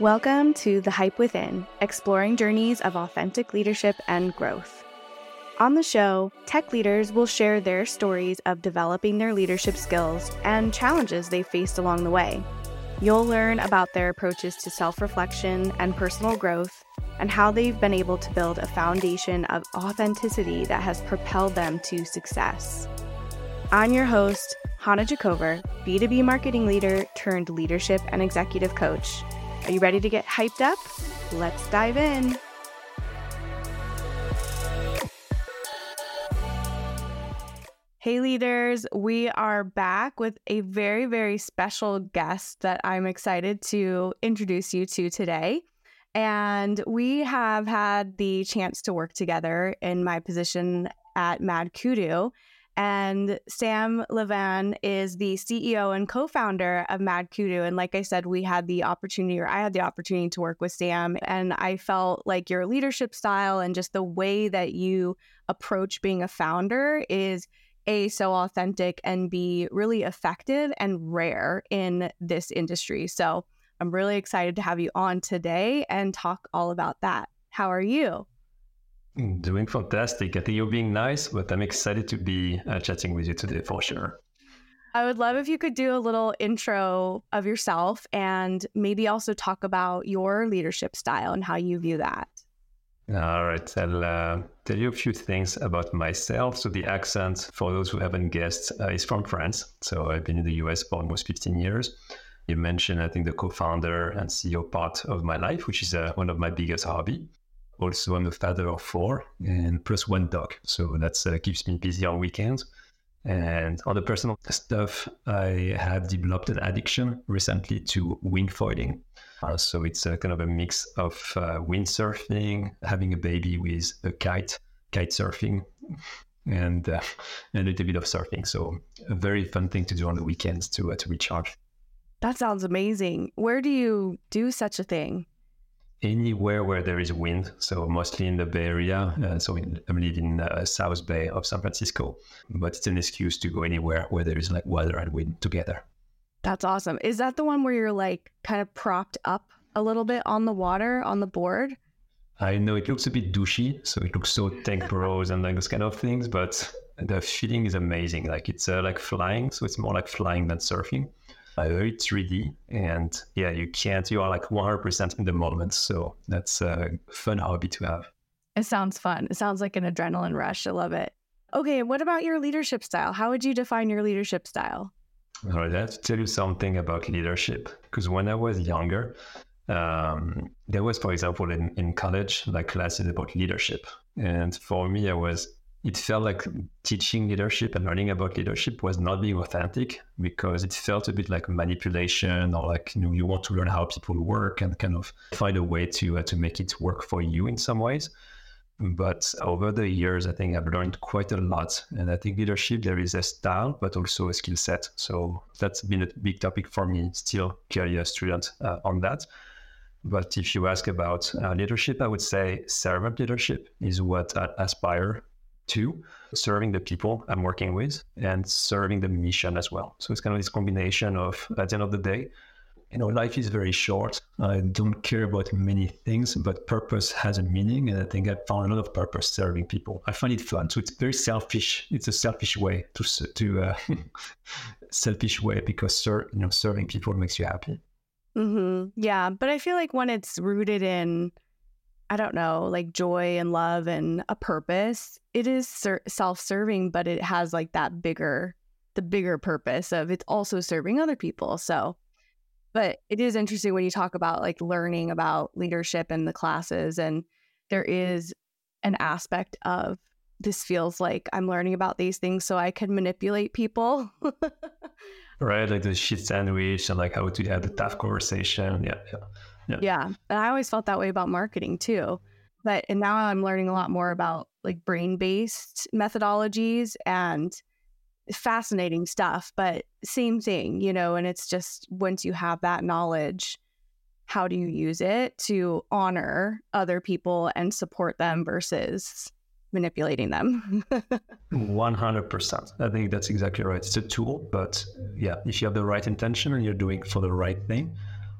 Welcome to The Hype Within, exploring journeys of authentic leadership and growth. On the show, tech leaders will share their stories of developing their leadership skills and challenges they faced along the way. You'll learn about their approaches to self-reflection and personal growth, and how they've been able to build a foundation of authenticity that has propelled them to success. I'm your host, Hana Jacover, B2B marketing leader turned leadership and executive coach. Are you ready to get hyped up? Let's dive in. Hey leaders, we are back with a very, very special guest that I'm excited to introduce you to today. And we have had the chance to work together in my position at Mad Kudu. And Sam Levan is the CEO and co-founder of Mad Kudu. And like I said, I had the opportunity to work with Sam. And I felt like your leadership style and just the way that you approach being a founder is A, so authentic, and B, really effective and rare in this industry. So I'm really excited to have you on today and talk all about that. How are you? Doing fantastic. I think you're being nice, but I'm excited to be chatting with you today for sure. I would love if you could do a little intro of yourself and maybe also talk about your leadership style and how you view that. All right. I'll tell you a few things about myself. So the accent, for those who haven't guessed, is from France. So I've been in the US for almost 15 years. You mentioned, I think, the co-founder and CEO part of my life, which is one of my biggest hobbies. Also, I'm a father of 4 and plus 1 dog. So that keeps me busy on weekends. And on the personal stuff, I have developed an addiction recently to windfoiling. So it's a kind of a mix of windsurfing, having a baby with a kite surfing, and a little bit of surfing. So a very fun thing to do on the weekends to recharge. That sounds amazing. Where do you do such a thing? Anywhere where there is wind, so mostly in the Bay Area. I live in South Bay of San Francisco, but it's an excuse to go anywhere where there is like water and wind together. That's awesome. Is that the one where you're like kind of propped up a little bit on the water, on the board? I know it looks a bit douchey, so it looks so tank bros and like those kind of things, but the feeling is amazing. Like it's like flying, so it's more like flying than surfing. Very 3D, and yeah, you are like 100% in the moment. So that's a fun hobby to have. It sounds fun. It sounds like an adrenaline rush. I love it. Okay. What about your leadership style? How would you define your leadership style? All right. I have to tell you something about leadership, because when I was younger, there was, for example, in college, like classes about leadership. And for me, it felt like teaching leadership and learning about leadership was not being authentic, because it felt a bit like manipulation, or like, you want to learn how people work and kind of find a way to make it work for you in some ways. But over the years, I think I've learned quite a lot. And I think leadership, there is a style, but also a skill set. So that's been a big topic for me, still currently a student on that. But if you ask about leadership, I would say servant leadership is what I aspire to, serving the people I'm working with and serving the mission as well. So it's kind of this combination of, at the end of the day, life is very short. I don't care about many things, but purpose has a meaning. And I think I found a lot of purpose serving people. I find it fun. So it's very selfish. It's a selfish way selfish way, because serving people makes you happy. Mm-hmm. Yeah. But I feel like when it's rooted in, I don't know, like joy and love and a purpose, it is self-serving, but it has like the bigger purpose of it's also serving other people. So, but it is interesting when you talk about like learning about leadership and the classes, and there is an aspect of this feels like I'm learning about these things so I can manipulate people. Right. Like the shit sandwich and like how to have the tough conversation. Yeah. And I always felt that way about marketing too. And now I'm learning a lot more about like brain-based methodologies and fascinating stuff, but same thing, and it's just once you have that knowledge, how do you use it to honor other people and support them versus manipulating them? 100%. I think that's exactly right. It's a tool, but yeah, if you have the right intention and you're doing for the right thing,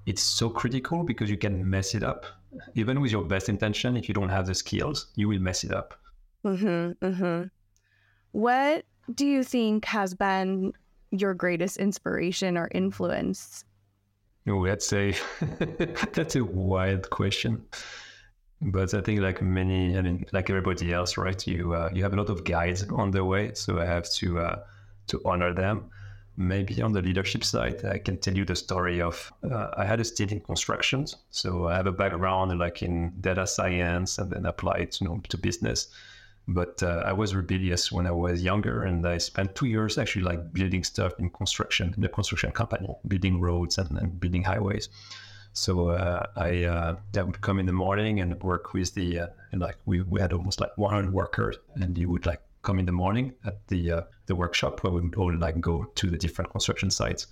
it's so critical because you can mess it up. Even with your best intention, if you don't have the skills, you will mess it up. Mm-hmm, mm-hmm. What do you think has been your greatest inspiration or influence? Oh, that's a wild question. But I think like everybody else, right? You have a lot of guides on the way, so I have to honor them. Maybe on the leadership side, I can tell you the story of I had a stint in construction, so I have a background like in data science and then applied, to business. But I was rebellious when I was younger, and I spent 2 years actually like building stuff in construction, in the construction company, building roads and building highways. So I would come in the morning and work with the we had almost like 100 workers, and you would like come in the morning at the workshop where we would all like go to the different construction sites.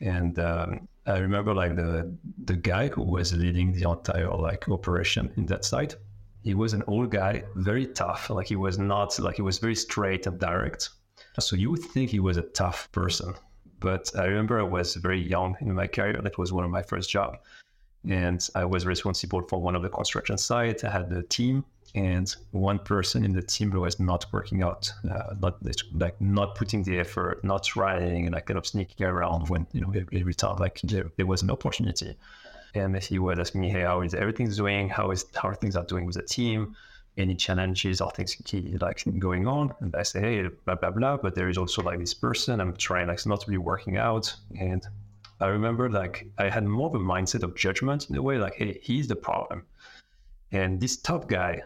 And I remember like the guy who was leading the entire like operation in that site. He was an old guy, very tough. Like he was very straight and direct. So you would think he was a tough person. But I remember I was very young in my career. That was one of my first jobs. And I was responsible for one of the construction sites. I had a team, and one person in the team was not working out, not putting the effort, not trying, and kind of sneaking around when, every time there was an opportunity. And he would ask me, hey, how is everything doing? How things are doing with the team? Any challenges or things going on? And I say, hey, blah, blah, blah. But there is also like this person I'm trying not to be working out. And I remember I had more of a mindset of judgment in a way, hey, he's the problem. And this tough guy,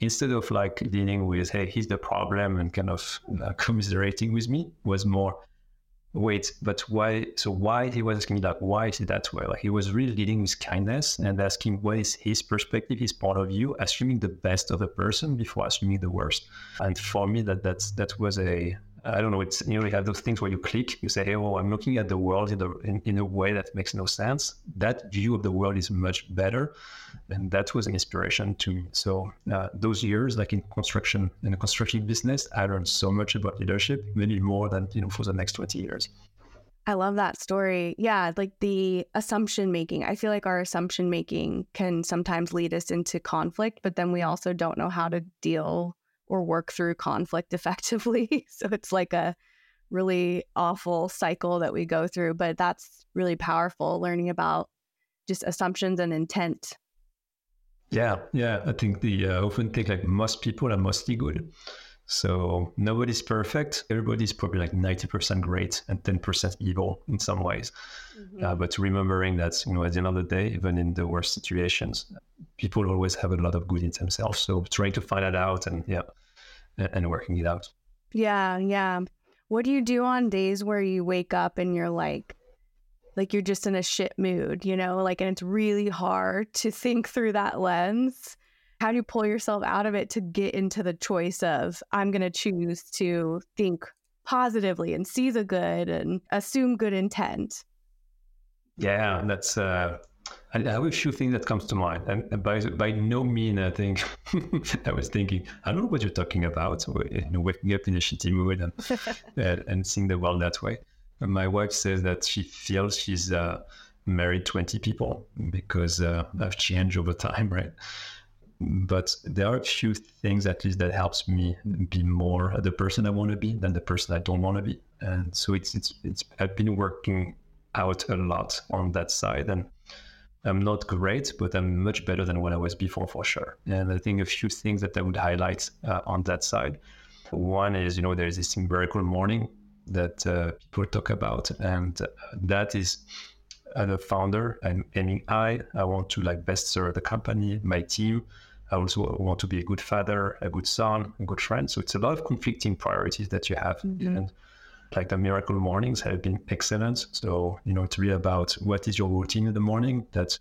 instead of dealing with, hey, he's the problem and kind of commiserating with me, was more, wait, but why? So why he was asking me why is it that way? He was really leading with kindness and asking what is his perspective, his point of view, assuming the best of the person before assuming the worst. And for me, that was I don't know. It's you have those things where you click. You say, hey, well, I'm looking at the world in a way that makes no sense. That view of the world is much better, and that was an inspiration to me. So those years, in construction and the construction business, I learned so much about leadership, maybe more than for the next 20 years. I love that story. Yeah, the assumption making. I feel our assumption making can sometimes lead us into conflict, but then we also don't know how to deal or work through conflict effectively. So it's a really awful cycle that we go through, but that's really powerful, learning about just assumptions and intent. Yeah. I think often think most people are mostly good. So nobody's perfect. Everybody's probably 90% great and 10% evil in some ways. Mm-hmm. But remembering that, at the end of the day, even in the worst situations, people always have a lot of good in themselves. So trying to find that out and working it out. Yeah. What do you do on days where you wake up and you're like you're just in a shit mood, and it's really hard to think through that lens? How do you pull yourself out of it to get into the choice of, I'm going to choose to think positively and see the good and assume good intent? Yeah, that's, I have a few things that comes to mind. And by no means, I think, I was thinking, I don't know what you're talking about, waking up in a shitty mood and seeing the world that way. And my wife says that she feels she's married 20 people because I've changed over time, right? But there are a few things at least that helps me be more the person I want to be than the person I don't want to be. And so it's I've been working out a lot on that side, and I'm not great, but I'm much better than what I was before for sure. And I think a few things that I would highlight on that side. One is, there's this Miracle Morning that people talk about, and that is, as a founder, I'm aiming high. I want to best serve the company, my team. I also want to be a good father, a good son, a good friend. So it's a lot of conflicting priorities that you have. Mm-hmm. And the Miracle Mornings have been excellent. So, it's really about what is your routine in the morning that,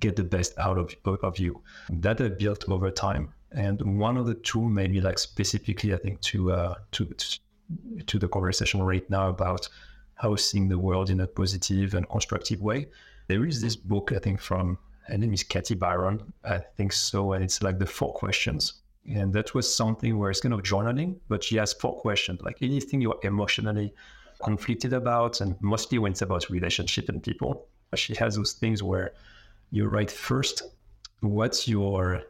get the best out of you. That I built over time. And one of the two, maybe specifically, I think to the conversation right now about how seeing the world in a positive and constructive way. There is this book, I think from, her name is Katie Byron, I think so, and it's The 4 Questions. And that was something where it's kind of journaling, but she has 4 questions, anything you're emotionally conflicted about, and mostly when it's about relationship and people. She has those things where you write first what's your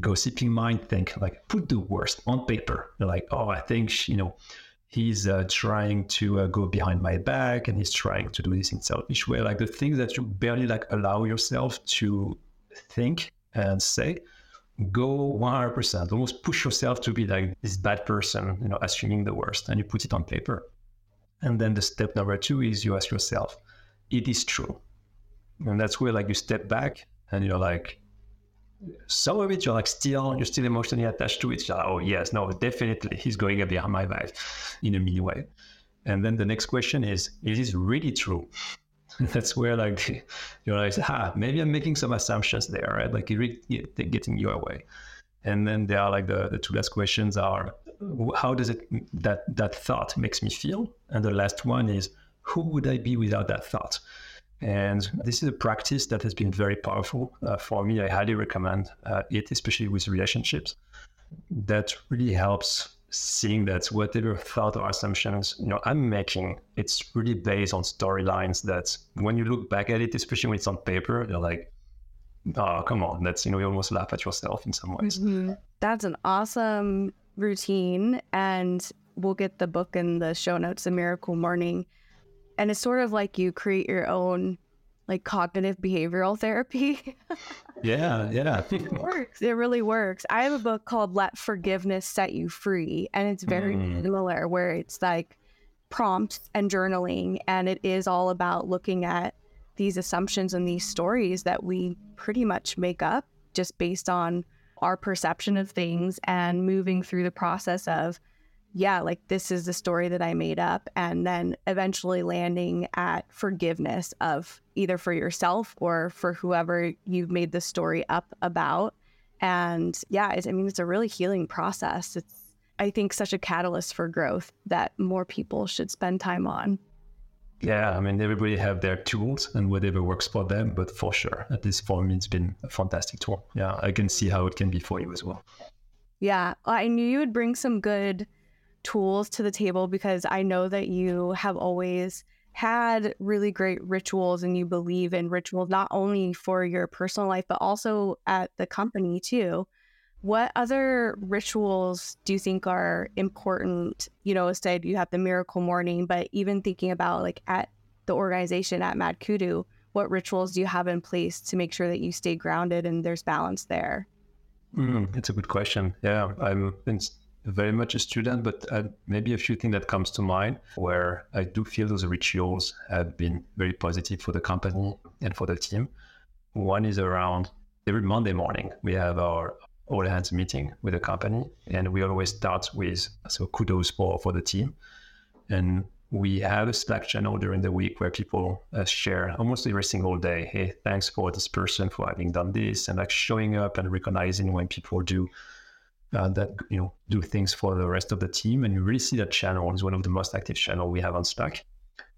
gossiping mind think, like put the worst on paper. You're like, oh, I think she, he's trying to go behind my back, and he's trying to do this in selfish way, like the things that you barely like allow yourself to think and say. Go 100%, almost push yourself to be like this bad person, assuming the worst, and you put it on paper. And then the step number 2 is you ask yourself, it is true. And that's where like you step back and you're like, some of it you're like still emotionally attached to it. You're like, oh yes, no, definitely he's going behind my back in a mean way. And then the next question is this really true? That's where like you realize, maybe I'm making some assumptions there, right? Like getting your way. And then there are like the 2 last questions are, how does it that thought makes me feel? And the last one is, who would I be without that thought? And this is a practice that has been very powerful for me. I highly recommend it, especially with relationships. That really helps seeing that whatever thought or assumptions I'm making, it's really based on storylines that when you look back at it, especially when it's on paper, you're like, oh, come on, that's, you almost laugh at yourself in some ways. Mm-hmm. That's an awesome routine, and we'll get the book in the show notes, The Miracle Morning. And it's sort of like you create your own like cognitive behavioral therapy. Yeah. It works. It really works. I have a book called Let Forgiveness Set You Free, and it's very similar, where it's like prompts and journaling, and it is all about looking at these assumptions and these stories that we pretty much make up just based on our perception of things, and moving through the process of, like this is the story that I made up, and then eventually landing at forgiveness of either for yourself or for whoever you've made the story up about. And it's a really healing process. It's, I think, such a catalyst for growth that more people should spend time on. Yeah, I mean, everybody have their tools and whatever works for them, but for sure, at least for me, it's been a fantastic tool. Yeah, I can see how it can be for you as well. Yeah, I knew you would bring some good tools to the table, because I know that you have always had really great rituals, and you believe in rituals not only for your personal life but also at the company too. What other rituals do you think are important? Instead you have the Miracle Morning, but even thinking about like at the organization at Mad Kudu, what rituals do you have in place to make sure that you stay grounded and there's balance there? That's a good question. Yeah, I'm very much a student, but maybe a few things that comes to mind where I do feel those rituals have been very positive for the company and for the team. One is around every Monday morning, we have our all hands meeting with the company, and we always start with, so kudos for the team. And we have a Slack channel during the week where people share almost every single day, hey, thanks for this person for having done this, and like showing up and recognizing when people do that do things for the rest of the team. And you really see that channel is one of the most active channel we have on Slack.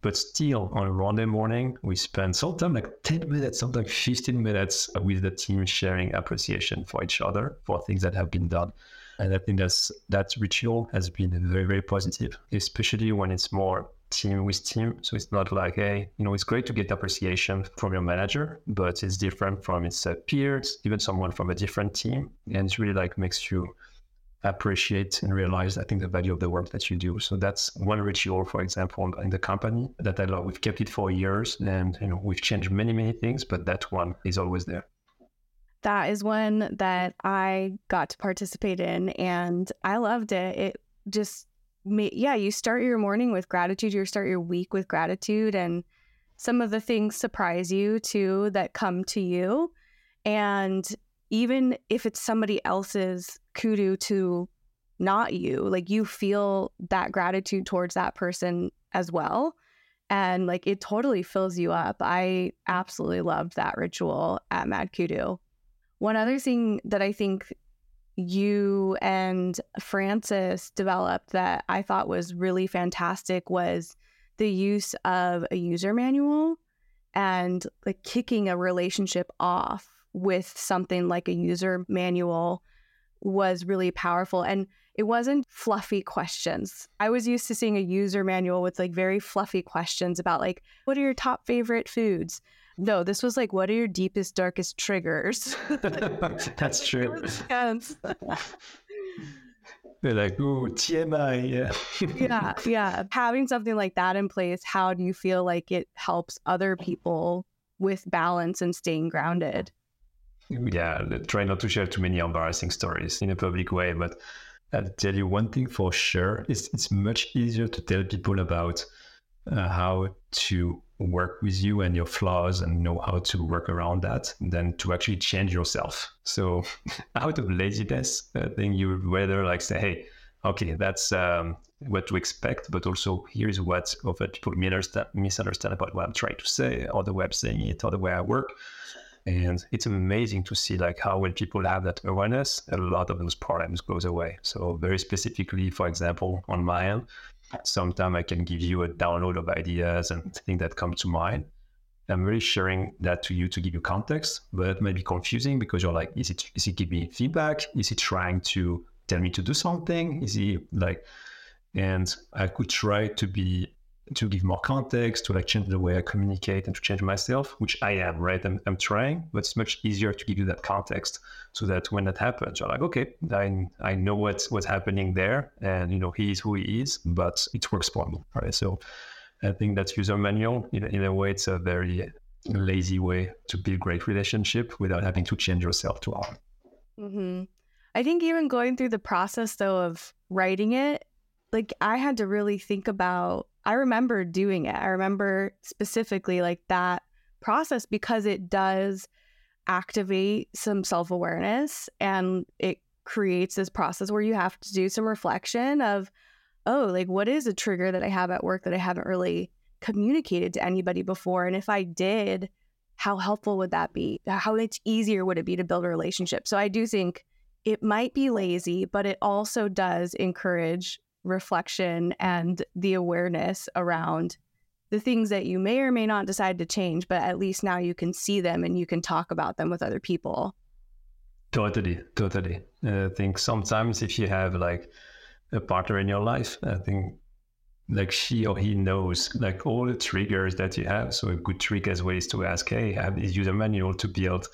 But still, on a Monday morning, we spend sometimes like 10 minutes, sometimes 15 minutes with the team, sharing appreciation for each other for things that have been done. And I think that ritual has been very, very positive, especially when it's more team with team. So it's not like, hey, it's great to get appreciation from your manager, but it's different from its peers, even someone from a different team. And it really like makes you appreciate and realize, I think, the value of the work that you do. So that's one ritual, for example, in the company that I love. We've kept it for years, and we've changed many, many things, but that one is always there. That is one that I got to participate in, and I loved it. It just, you start your morning with gratitude, you start your week with gratitude, and some of the things surprise you too that come to you. And even if it's somebody else's kudu to not you, like you feel that gratitude towards that person as well. And like it totally fills you up. I absolutely loved that ritual at Mad Kudu. One other thing that I think you and Francis developed that I thought was really fantastic was the use of a user manual, and like kicking a relationship off with something like a user manual was really powerful. And it wasn't fluffy questions. I was used to seeing a user manual with like very fluffy questions about like, what are your top favorite foods? No, this was like, what are your deepest, darkest triggers? That's true. They're like, ooh, TMI. Yeah. Yeah. Having something like that in place, how do you feel like it helps other people with balance and staying grounded? Yeah. Try not to share too many embarrassing stories in a public way, but I'll tell you one thing for sure. It's much easier to tell people about how to work with you and your flaws and know how to work around that than to actually change yourself. So out of laziness, I think you would rather like say, hey, okay, that's what to expect, but also here's what other people misunderstand about what I'm trying to say, or the way I'm saying it, or the way I work. And it's amazing to see like how when people have that awareness, a lot of those problems goes away. So very specifically, for example, on my end, sometimes I can give you a download of ideas and things that come to mind. I'm really sharing that to you to give you context, but it might be confusing because you're like, is he giving me feedback? Is he trying to tell me to do something? Is he like, and I could try to give more context, to like change the way I communicate and to change myself, which I am, right? I'm trying, but it's much easier to give you that context so that when that happens, you're like, okay, I know what's happening there, and you know, he is who he is, but it works for me, right? So I think that's user manual. In a way, it's a very lazy way to build great relationship without having to change yourself too hard. Mm-hmm. I think even going through the process though of writing it, like I had to really think about, I remember doing it. I remember specifically like that process because it does activate some self-awareness and it creates this process where you have to do some reflection of, oh, like what is a trigger that I have at work that I haven't really communicated to anybody before? And if I did, how helpful would that be? How much easier would it be to build a relationship? So I do think it might be lazy, but it also does encourage reflection and the awareness around the things that you may or may not decide to change, but at least now you can see them and you can talk about them with other people. Totally. I think sometimes if you have like a partner in your life, I think like she or he knows like all the triggers that you have. So a good trick as well is to ask, hey, I have this user manual to build.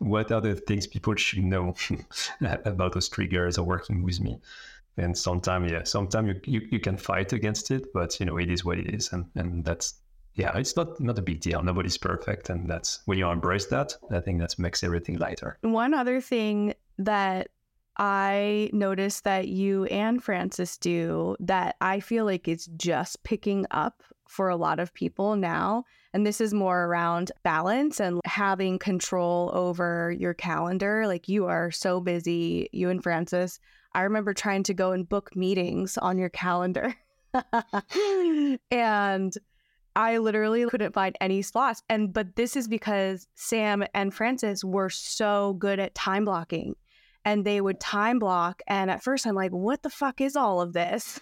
What are the things people should know about those triggers or working with me? And sometimes you can fight against it, but you know, it is what it is. And that's, yeah, it's not a big deal. Nobody's perfect. And that's when you embrace that, I think that makes everything lighter. One other thing that I noticed that you and Francis do that I feel like it's just picking up for a lot of people now, and this is more around balance and having control over your calendar. Like you are so busy, you and Francis. I remember trying to go and book meetings on your calendar and I literally couldn't find any slots. But this is because Sam and Francis were so good at time blocking and they would time block. And at first I'm like, what the fuck is all of this?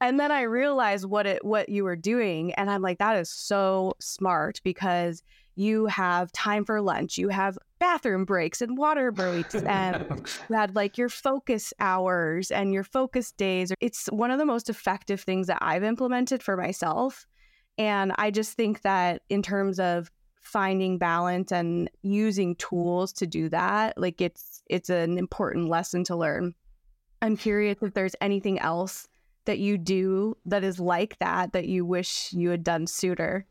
And then I realized what you were doing. And I'm like, that is so smart because you have time for lunch, you have bathroom breaks and water breaks, and you had like your focus hours and your focus days. It's one of the most effective things that I've implemented for myself. And I just think that in terms of finding balance and using tools to do that, like it's an important lesson to learn. I'm curious if there's anything else that you do that is like that you wish you had done sooner.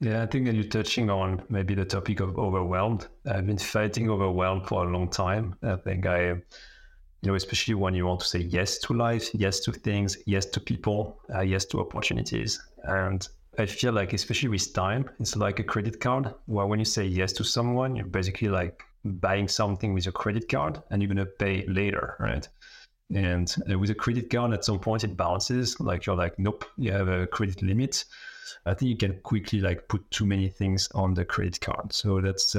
Yeah, I think that you're touching on maybe the topic of overwhelmed. I've been fighting overwhelm for a long time. I think especially when you want to say yes to life, yes to things, yes to people, yes to opportunities. And I feel like, especially with time, it's like a credit card where when you say yes to someone, you're basically like buying something with your credit card and you're going to pay later, right? And with a credit card, at some point it bounces, like you're like, nope, you have a credit limit. I think you can quickly like put too many things on the credit card. So that's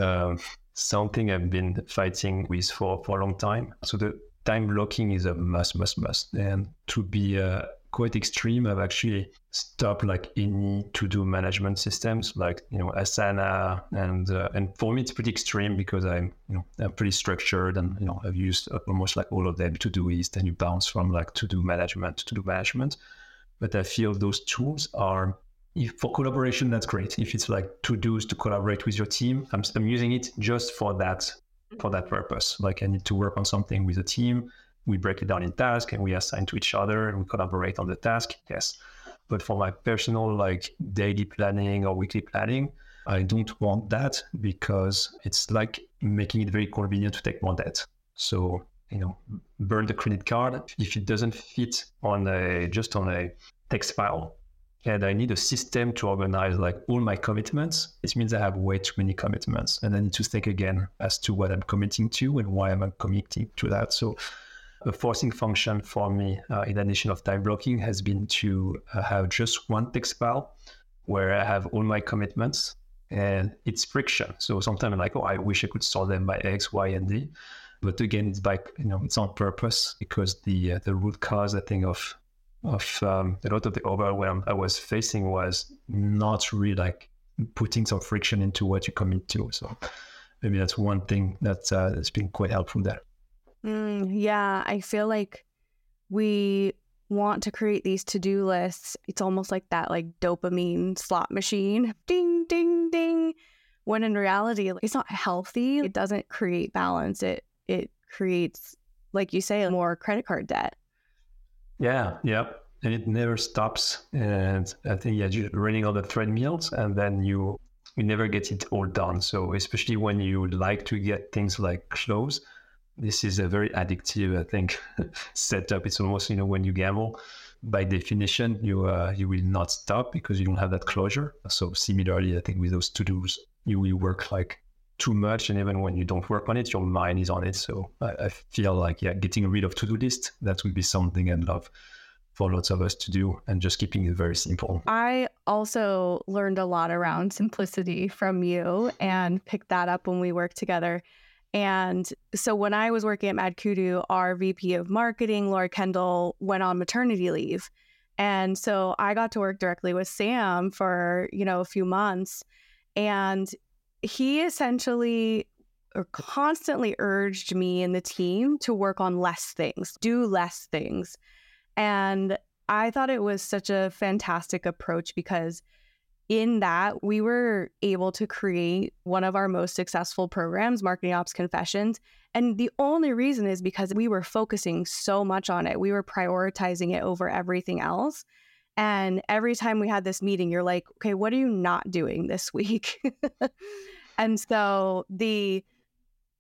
something I've been fighting with for a long time. So the time blocking is a must. And to be quite extreme, I've actually stopped like any to-do management systems, like, you know, Asana. And for me, it's pretty extreme because I'm pretty structured and, you know, I've used almost like all of them, Todoist, and you bounce from like to-do management to do management. But I feel those tools are For collaboration, that's great. If it's like to-dos to collaborate with your team, I'm using it just for that purpose. Like I need to work on something with a team. We break it down in tasks and we assign to each other and we collaborate on the task. Yes. But for my personal, like daily planning or weekly planning, I don't want that because it's like making it very convenient to take more debt. So, burn the credit card if it doesn't fit on a text file. And I need a system to organize like all my commitments. It means I have way too many commitments, and I need to think again as to what I'm committing to and why am I committing to that. So a forcing function for me, in addition of time blocking, has been to have just one text file where I have all my commitments, and it's friction. So sometimes I'm like, oh, I wish I could sort them by X, Y, and Z. But again, it's like, it's on purpose because the root cause, I think, of a lot of the overwhelm I was facing was not really like putting some friction into what you commit to. So maybe that's one thing that's been quite helpful there. Yeah, I feel like we want to create these to-do lists. It's almost like that like dopamine slot machine. Ding, ding, ding. When in reality, it's not healthy. It doesn't create balance. It creates, like you say, more credit card debt. Yeah. And it never stops. And I think you're running on the treadmills and then you never get it all done. So especially when you like to get things like close, this is a very addictive, I think, setup. It's almost, when you gamble, by definition, you will not stop because you don't have that closure. So similarly, I think with those to-dos, you will work like too much. And even when you don't work on it, your mind is on it. So I feel like, getting rid of to-do list, that would be something I'd love for lots of us to do and just keeping it very simple. I also learned a lot around simplicity from you and picked that up when we worked together. And so when I was working at Mad Kudu, our VP of marketing, Laura Kendall, went on maternity leave. And so I got to work directly with Sam for, a few months. And he essentially or constantly urged me and the team to work on less things, do less things. And I thought it was such a fantastic approach because in that, we were able to create one of our most successful programs, Marketing Ops Confessions. And the only reason is because we were focusing so much on it. We were prioritizing it over everything else. And every time we had this meeting, you're like, okay, what are you not doing this week? And so the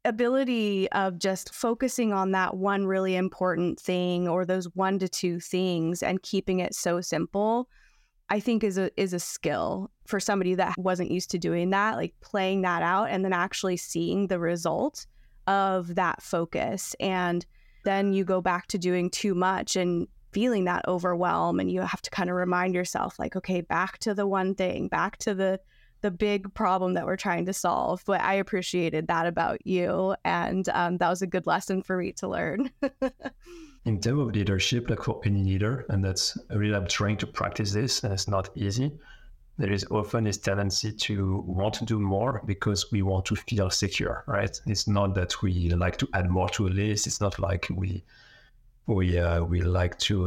ability of just focusing on that one really important thing or those one to two things and keeping it so simple, I think is a skill for somebody that wasn't used to doing that, like playing that out and then actually seeing the result of that focus. And then you go back to doing too much and feeling that overwhelm, and you have to kind of remind yourself like, okay, back to the one thing, back to the big problem that we're trying to solve. But I appreciated that about you, and that was a good lesson for me to learn. In terms of leadership, like for any leader, and that's really, I'm trying to practice this and it's not easy. There is often this tendency to want to do more because we want to feel secure, right? It's not that we like to add more to a list. It's not like we like to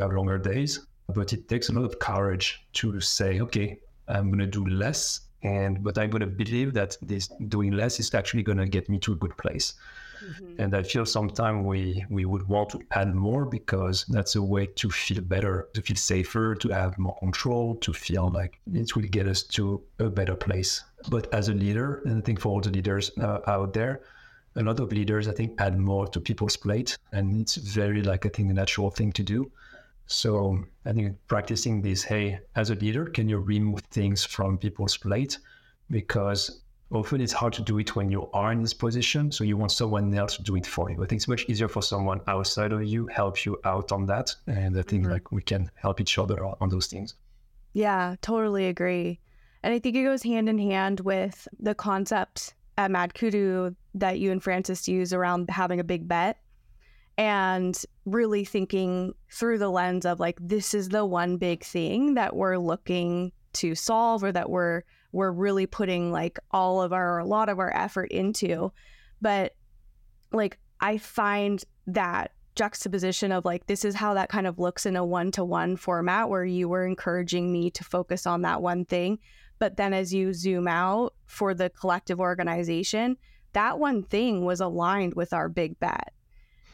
have longer days, but it takes a lot of courage to say, okay, I'm going to do less, but I'm going to believe that this doing less is actually going to get me to a good place. Mm-hmm. And I feel sometimes we would want to add more because that's a way to feel better, to feel safer, to have more control, to feel like it will get us to a better place. But as a leader, and I think for all the leaders out there, a lot of leaders, I think, add more to people's plate. And it's very, like, I think, the natural thing to do. So I think practicing this, hey, as a leader, can you remove things from people's plate? Because often it's hard to do it when you are in this position. So you want someone else to do it for you. I think it's much easier for someone outside of you, help you out on that. And I think like we can help each other on those things. Yeah, totally agree. And I think it goes hand in hand with the concept at Mad Kudu that you and Francis use around having a big bet. And really thinking through the lens of like, this is the one big thing that we're looking to solve or that we're really putting like all of our, a lot of our effort into. But like, I find that juxtaposition of like, this is how that kind of looks in a one-to-one format where you were encouraging me to focus on that one thing. But then as you zoom out for the collective organization, that one thing was aligned with our big bet.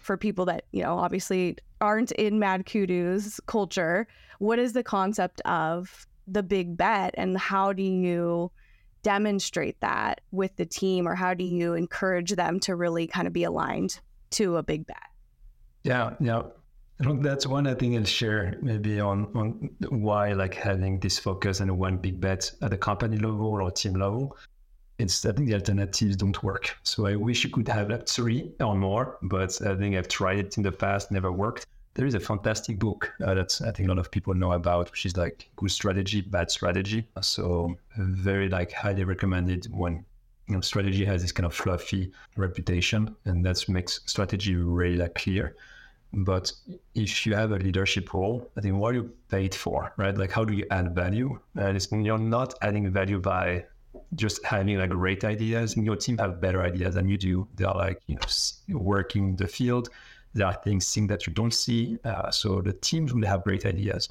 For people that, you know, obviously aren't in Mad Kudu's culture, what is the concept of the big bet and how do you demonstrate that with the team, or how do you encourage them to really kind of be aligned to a big bet? Yeah. I think that's one I think I'll share maybe on why like having this focus on one big bet at the company level or team level. It's, I think the alternatives don't work. So I wish you could have like three or more, but I think I've tried it in the past, never worked. There is a fantastic book that I think a lot of people know about, which is like Good Strategy, Bad Strategy. So very like highly recommended when, you know, strategy has this kind of fluffy reputation, and that makes strategy really like clear. But if you have a leadership role, I think what are you paid for, right? Like how do you add value? And it's, you're not adding value by just having like great ideas, and your team have better ideas than you do. They are like, you know, working the field. There are things that you don't see. So the teams will have great ideas,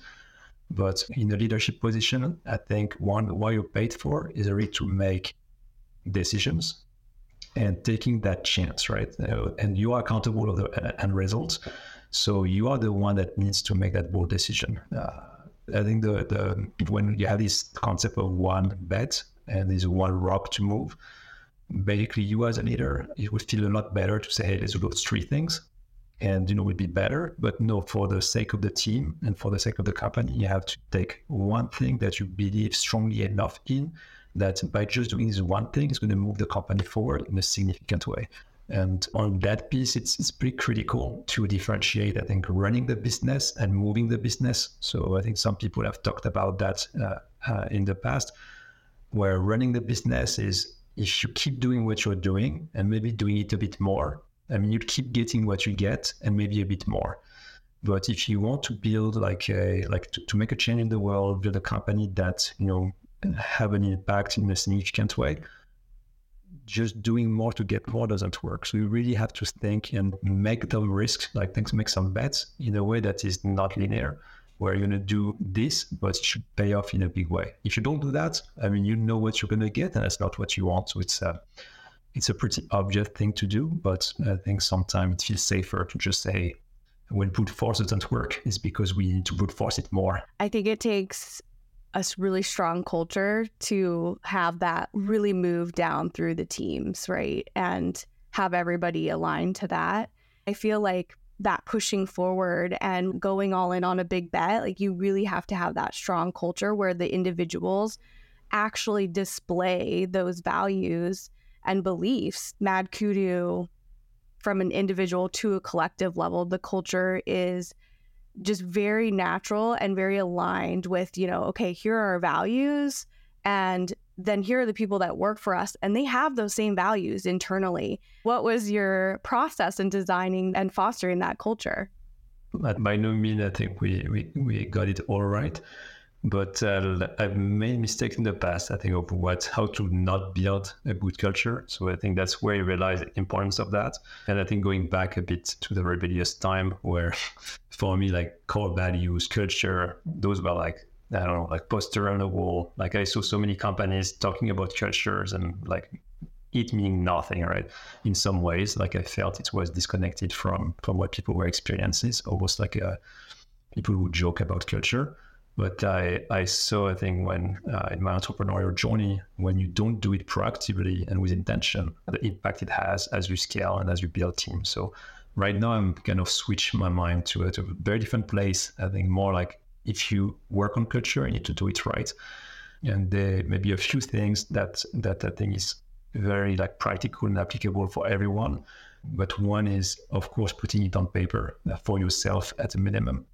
but in the leadership position, I think what you're paid for is really to make decisions and taking that chance, right? And you are accountable for the end results. So you are the one that needs to make that bold decision. I think the when you have this concept of one bet, and there's one rock to move, basically you as a leader, it would feel a lot better to say, hey, let's do those three things. And, you know, it would be better, but no, for the sake of the team and for the sake of the company, you have to take one thing that you believe strongly enough in, that by just doing this one thing, it's going to move the company forward in a significant way. And on that piece, it's pretty critical to differentiate, I think, running the business and moving the business. So I think some people have talked about that in the past, where running the business is if you keep doing what you're doing and maybe doing it a bit more, I mean, you keep getting what you get and maybe a bit more. But if you want to build to make a change in the world, build a company that, you know, have an impact in a significant way, just doing more to get more doesn't work. So you really have to think and make some risks, like things, make some bets in a way that is not linear, where you're going to do this, but it should pay off in a big way. If you don't do that, I mean, you know what you're going to get, and that's not what you want. So it's a pretty obvious thing to do, but I think sometimes it feels safer to just say, when brute force doesn't work, it's because we need to brute force it more. I think it takes a really strong culture to have that really move down through the teams, right? And have everybody aligned to that. I feel like that pushing forward and going all in on a big bet, like you really have to have that strong culture where the individuals actually display those values and beliefs. Mad Kudu, from an individual to a collective level, the culture is just very natural and very aligned with, you know, okay, here are our values, and then here are the people that work for us, and they have those same values internally. What was your process in designing and fostering that culture? By no means, I think we got it all right, but I've made mistakes in the past, I think, of how to not build a good culture. So I think that's where I realized the importance of that. And I think going back a bit to the rebellious time where for me, like core values, culture, those were like, I don't know, like poster on the wall. Like I saw so many companies talking about cultures and like it meaning nothing, right? In some ways, like I felt it was disconnected from what people were experiencing. Almost like people would joke about culture. But I saw, I think, when in my entrepreneurial journey, when you don't do it proactively and with intention, the impact it has as you scale and as you build teams. So right now I'm kind of switching my mind to a very different place. I think more like, if you work on culture, you need to do it right. And there may be a few things that I think is very like practical and applicable for everyone. But one is, of course, putting it on paper for yourself at a minimum.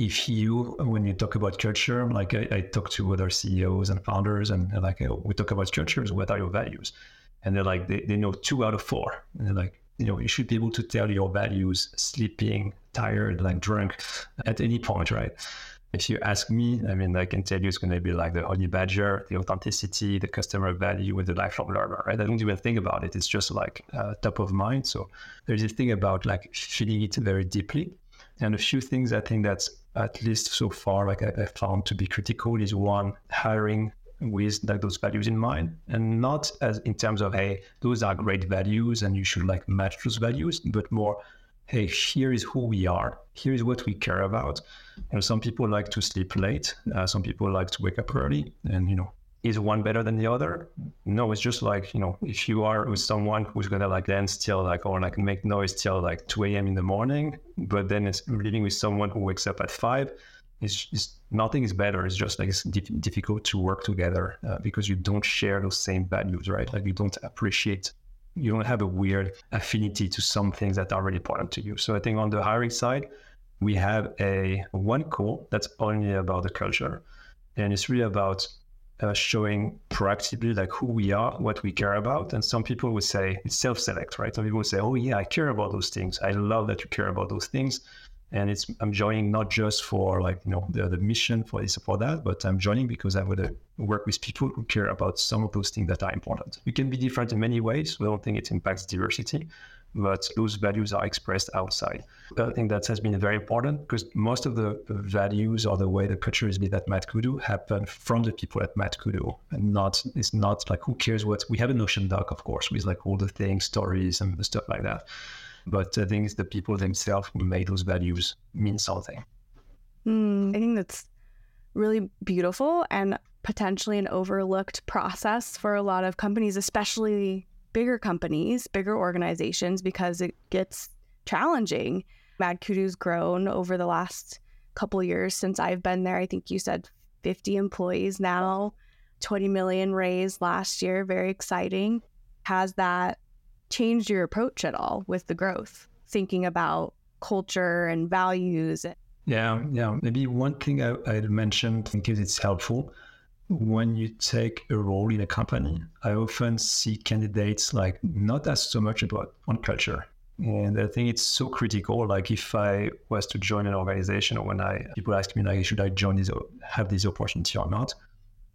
When you talk about culture, like I talk to other CEOs and founders, and like we talk about cultures, what are your values? And they're like, they know 2 out of 4. And they're like, you know, you should be able to tell your values, sleeping, tired, like drunk at any point, right? If you ask me, I mean, I can tell you it's going to be like the honey badger, the authenticity, the customer value, and the lifelong learner, right? I don't even think about it. It's just like top of mind. So there's this thing about like feeling it very deeply. And a few things I think that's at least so far, like I found to be critical is one, hiring with like those values in mind and not as in terms of, hey, those are great values and you should like match those values, but more, hey, here is who we are. Here is what we care about. You know, some people like to sleep late. Some people like to wake up early. And, you know, is one better than the other? No, it's just like, you know, if you are with someone who's going to like dance till like, or like make noise till like 2 a.m. in the morning, but then it's living with someone who wakes up at 5, it's nothing is better. It's just like it's difficult to work together because you don't share those same values, right? Like you don't appreciate. You don't have a weird affinity to some things that are really important to you. So I think on the hiring side, we have a one call that's only about the culture. And it's really about showing proactively like who we are, what we care about. And some people would say it's self-select, right? Some people would say, oh yeah, I care about those things. I love that you care about those things. And it's I'm joining not just for like, you know, the mission for this or for that, but I'm joining because I would work with people who care about some of those things that are important. You can be different in many ways. I don't think it impacts diversity, but those values are expressed outside. I think that has been very important because most of the values or the way the culture is made at Mad Kudu happen from the people at Mad Kudu. And it's not like who cares what, we have a Notion doc, of course, with like all the things, stories and stuff like that. But I think it's the people themselves who made those values mean something. I think that's really beautiful and potentially an overlooked process for a lot of companies, especially bigger companies, bigger organizations, because it gets challenging. Mad Kudu's grown over the last couple of years since I've been there. I think you said 50 employees now, 20 million raised last year. Very exciting. Has that changed your approach at all with the growth, thinking about culture and values? Yeah. Maybe one thing I mentioned in case it's helpful, when you take a role in a company, I often see candidates like not as so much about on culture. And I think it's so critical. Like if I was to join an organization or when people ask me like, should I join this or have this opportunity or not?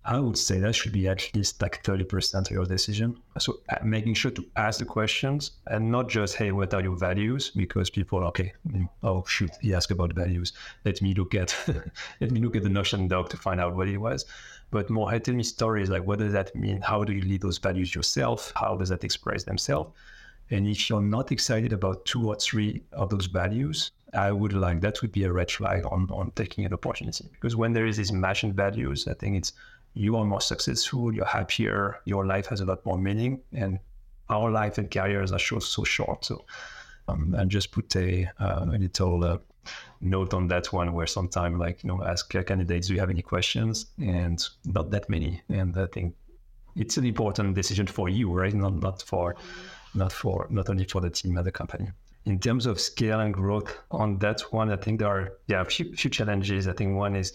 I would say that should be at least like 30% of your decision. So making sure to ask the questions and not just, hey, what are your values? Because people, he asked about values. Let me look at the Notion doc to find out what it was. But more, hey, tell me stories like, what does that mean? How do you lead those values yourself? How does that express themselves? And if you're not excited about 2 or 3 of those values, that would be a red flag on taking an opportunity. Because when there is this match in values, I think it's, you are more successful, you're happier, your life has a lot more meaning, and our life and careers are so short. So I just put a little note on that one where sometimes ask candidates, do you have any questions? And not that many. And I think it's an important decision for you, right? Not only for the team and the company. In terms of scale and growth on that one, I think there are a few challenges. I think one is,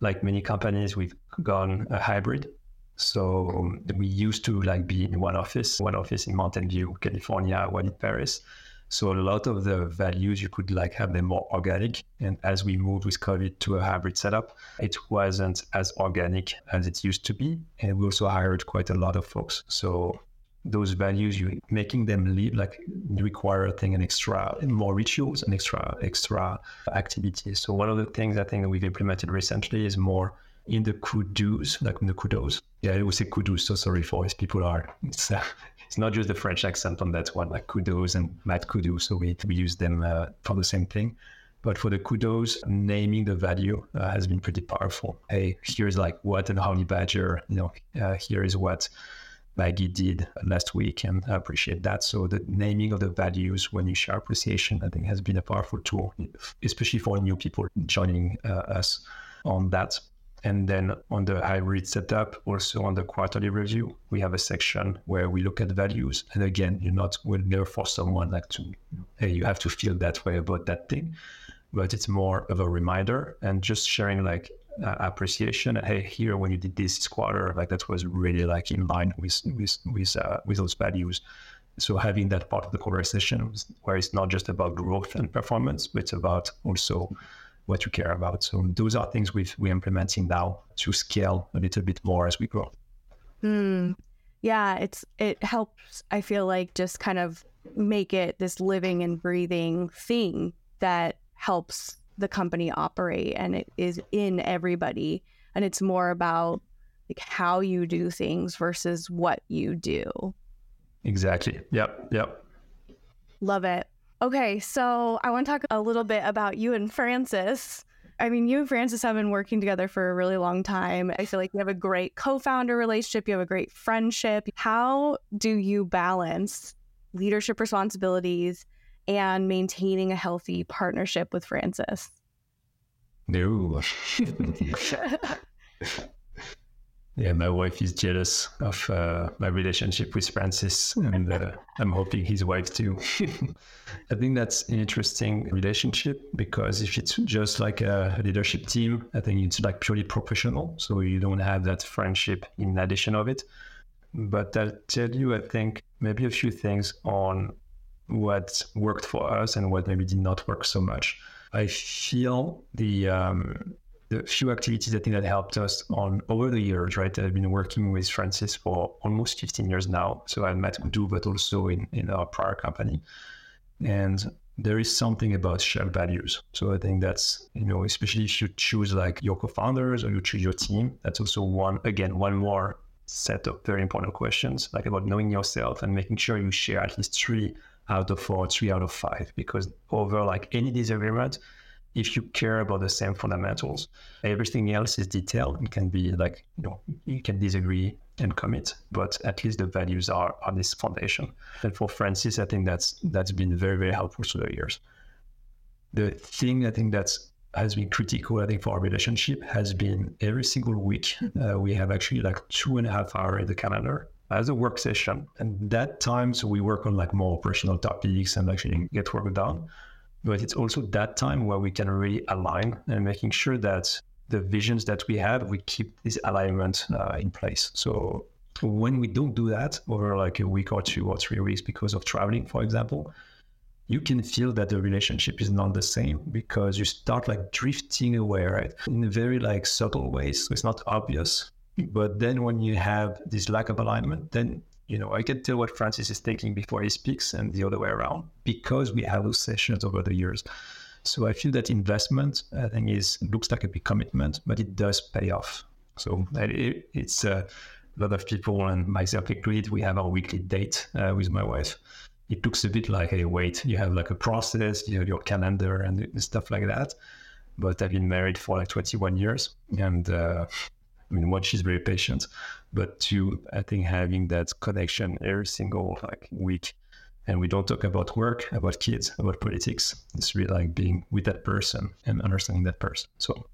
like many companies, we've gone a hybrid. So we used to be in one office in Mountain View, California, one in Paris. So a lot of the values you could have them more organic. And as we moved with COVID to a hybrid setup, it wasn't as organic as it used to be. And we also hired quite a lot of folks. So those values, you making them live require more rituals and extra activities. So one of the things I think that we've implemented recently is more in the kudos, like in the kudos. Yeah, I would say kudos. So sorry for these people are. It's not just the French accent on that one, like kudos and Mad Kudu. So we use them for the same thing. But for the kudos, naming the value has been pretty powerful. Hey, here's what an honey badger. Here is what Maggie did last week, and I appreciate that. So the naming of the values when you share appreciation, I think has been a powerful tool, especially for new people joining us on that. And then on the hybrid setup, also on the quarterly review, we have a section where we look at values. And again, we'll never force someone you have to feel that way about that thing, but it's more of a reminder and just sharing appreciation. Hey, here when you did this quarter, that was really in line with those values. So having that part of the conversation where it's not just about growth and performance, but it's about also what you care about. So those are things we're implementing now to scale a little bit more as we grow. Mm. Yeah, it helps, I feel like, just kind of make it this living and breathing thing that helps the company operate, and it is in everybody. And it's more about like how you do things versus what you do. Exactly. Yep. Love it. Okay, so I want to talk a little bit about you and Francis. I mean, you and Francis have been working together for a really long time. I feel like you have a great co-founder relationship. You have a great friendship. How do you balance leadership responsibilities and maintaining a healthy partnership with Francis? No. Yeah, my wife is jealous of my relationship with Francis, and I'm hoping his wife too. I think that's an interesting relationship, because if it's just like a leadership team, I think it's like purely professional. So you don't have that friendship in addition of it. But I'll tell you, I think maybe a few things on what worked for us and what maybe did not work so much. I feel the few activities I think that helped us on over the years, right? I've been working with Francis for almost 15 years now. So at Mad Kudu, but also in our prior company. And there is something about shared values. So I think that's, especially if you choose like your co-founders or you choose your team, that's also one more set of very important questions, like about knowing yourself and making sure you share at least 3 out of 4, 3 out of 5, because over like any disagreement, if you care about the same fundamentals, everything else is detailed and can be like, you can disagree and commit, but at least the values are on this foundation. And for Francis, I think that's been very, very helpful through the years. The thing I think has been critical, I think, for our relationship has been every single week, we have actually like 2.5 hours in the calendar as a work session. And that time, so we work on like more operational topics and actually get work done. But it's also that time where we can really align and making sure that the visions that we have, we keep this alignment in place. So when we don't do that over like a week or 2 or 3 weeks because of traveling, for example, you can feel that the relationship is not the same, because you start like drifting away, right? In a very like subtle ways. So it's not obvious. But then when you have this lack of alignment, then I can tell what Francis is thinking before he speaks, and the other way around, because we have those sessions over the years. So I feel that investment, I think, looks like a big commitment, but it does pay off. So it's a lot of people, and myself included, we have our weekly date with my wife. It looks a bit like, hey, wait, you have like a process, your calendar and stuff like that. But I've been married for like 21 years, and what she's very patient, but two, I think having that connection every single like week, and we don't talk about work, about kids, about politics. It's really like being with that person and understanding that person. So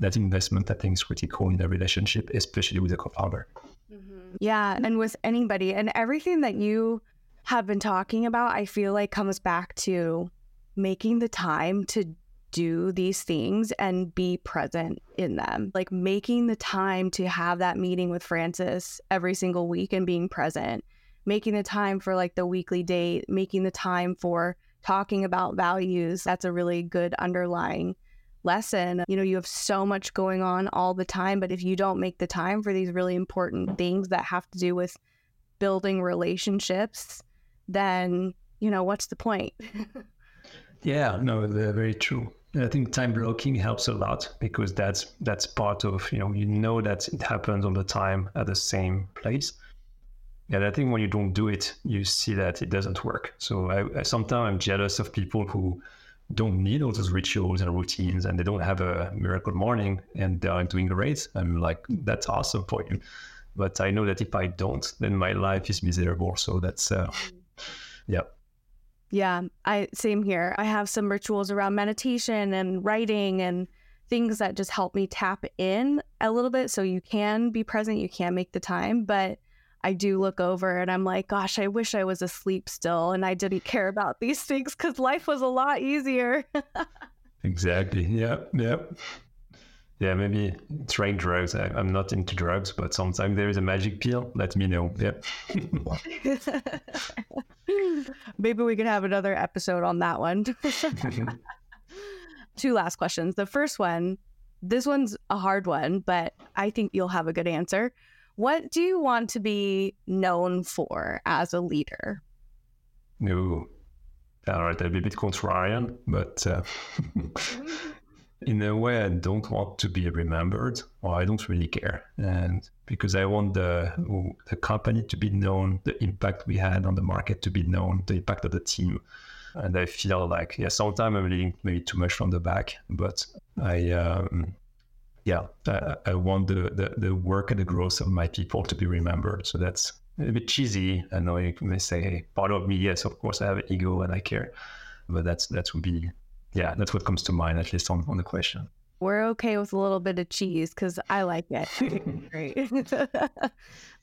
that investment, I think, is critical in the relationship, especially with the co-founder. Mm-hmm. Yeah, and with anybody, and everything that you have been talking about, I feel like comes back to making the time to do these things and be present in them, like making the time to have that meeting with Francis every single week and being present, making the time for like the weekly date, making the time for talking about values. That's a really good underlying lesson. You have so much going on all the time, but if you don't make the time for these really important things that have to do with building relationships, then, what's the point? Yeah, no, they're very true. I think time blocking helps a lot, because that's part of, that it happens all the time at the same place. And I think when you don't do it, you see that it doesn't work. So I sometimes I'm jealous of people who don't need all those rituals and routines, and they don't have a miracle morning, and they are doing great. I'm like, that's awesome for you. But I know that if I don't, then my life is miserable. So that's, yeah. Yeah, same here. I have some rituals around meditation and writing and things that just help me tap in a little bit, so you can be present, you can make the time. But I do look over and I'm like, gosh, I wish I was asleep still and I didn't care about these things, because life was a lot easier. Exactly. Yeah, maybe try drugs. I'm not into drugs, but sometimes there is a magic pill. Let me know. Yep. Maybe we could have another episode on that one. two last questions. The first one, this one's a hard one, but I think you'll have a good answer. What do you want to be known for as a leader? No. All right, I'll be a bit contrarian, but in a way, I don't want to be remembered, or I don't really care. And because I want the company to be known, the impact we had on the market to be known, the impact of the team. And I feel like, sometimes I'm leading maybe too much from the back, but I want the work and the growth of my people to be remembered. So that's a bit cheesy. I know you may say, hey, part of me, yes, of course, I have an ego and I care. But that's what comes to mind, at least on the question. We're okay with a little bit of cheese because I like it. Great. But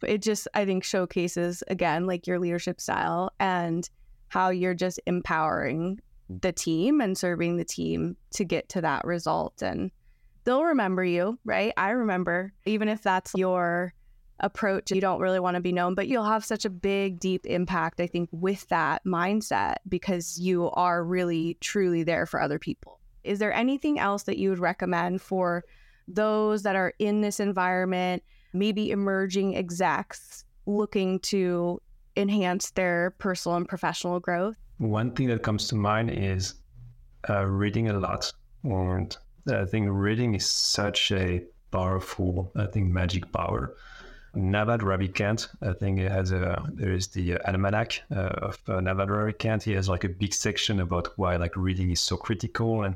it just, I think, showcases, again, like your leadership style and how you're just empowering the team and serving the team to get to that result. And they'll remember you, right? I remember, even if that's your approach, you don't really want to be known, but you'll have such a big, deep impact, I think, with that mindset because you are really, truly there for other people. Is there anything else that you would recommend for those that are in this environment, maybe emerging execs looking to enhance their personal and professional growth? One thing that comes to mind is reading a lot. And I think reading is such a powerful, magic power. Naval Ravikant, I think it has there is the almanac of Naval Ravikant. He has a big section about why reading is so critical. And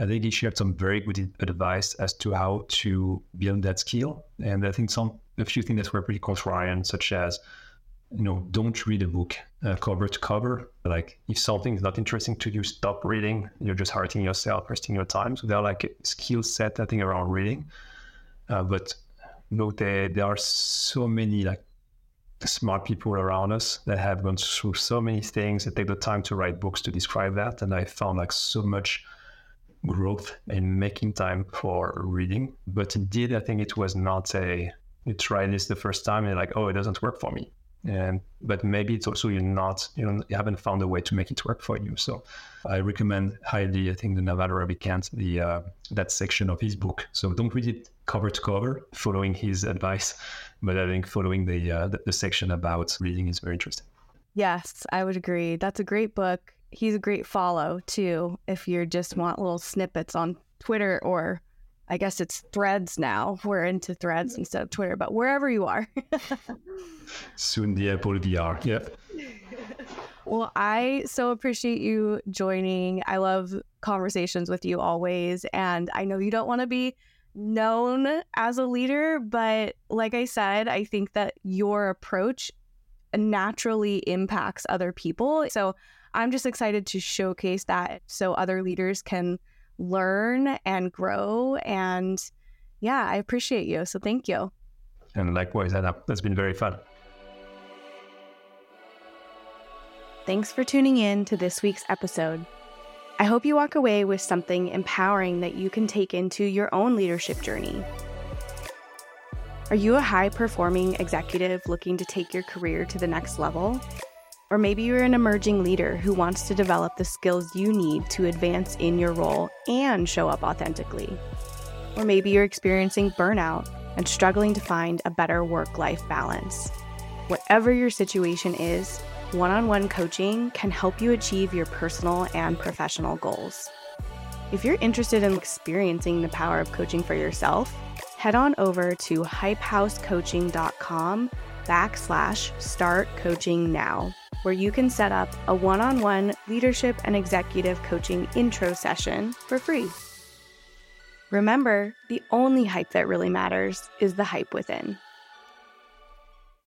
I think he shared some very good advice as to how to build that skill. And I think a few things that were pretty contrarian, such as, don't read a book cover to cover. If something is not interesting to you, stop reading. You're just hurting yourself, wasting your time. So there are a skill set, I think, around reading. There are so many smart people around us that have gone through so many things and take the time to write books to describe that. And I found so much growth in making time for reading. But indeed, I think it was not you try this the first time and you're like, oh, it doesn't work for me. But maybe it's also you haven't found a way to make it work for you. So I recommend highly, I think, the Naval Ravikant, that section of his book. So don't read it cover to cover, following his advice, but I think following the section about reading is very interesting. Yes, I would agree. That's a great book. He's a great follow too, if you just want little snippets on Twitter, or I guess it's Threads now. We're into Threads instead of Twitter, but wherever you are. Soon the Apple VR. Yep. Well, I so appreciate you joining. I love conversations with you always. And I know you don't want to be known as a leader, but like I said, I think that your approach naturally impacts other people. So I'm just excited to showcase that so other leaders can learn and grow. And I appreciate you. So thank you. And likewise, Hana, that's been very fun. Thanks for tuning in to this week's episode. I hope you walk away with something empowering that you can take into your own leadership journey. Are you a high-performing executive looking to take your career to the next level? Or maybe you're an emerging leader who wants to develop the skills you need to advance in your role and show up authentically. Or maybe you're experiencing burnout and struggling to find a better work-life balance. Whatever your situation is, one-on-one coaching can help you achieve your personal and professional goals. If you're interested in experiencing the power of coaching for yourself, head on over to hypehousecoaching.com/startcoachingnow, where you can set up a one-on-one leadership and executive coaching intro session for free. Remember, the only hype that really matters is the hype within.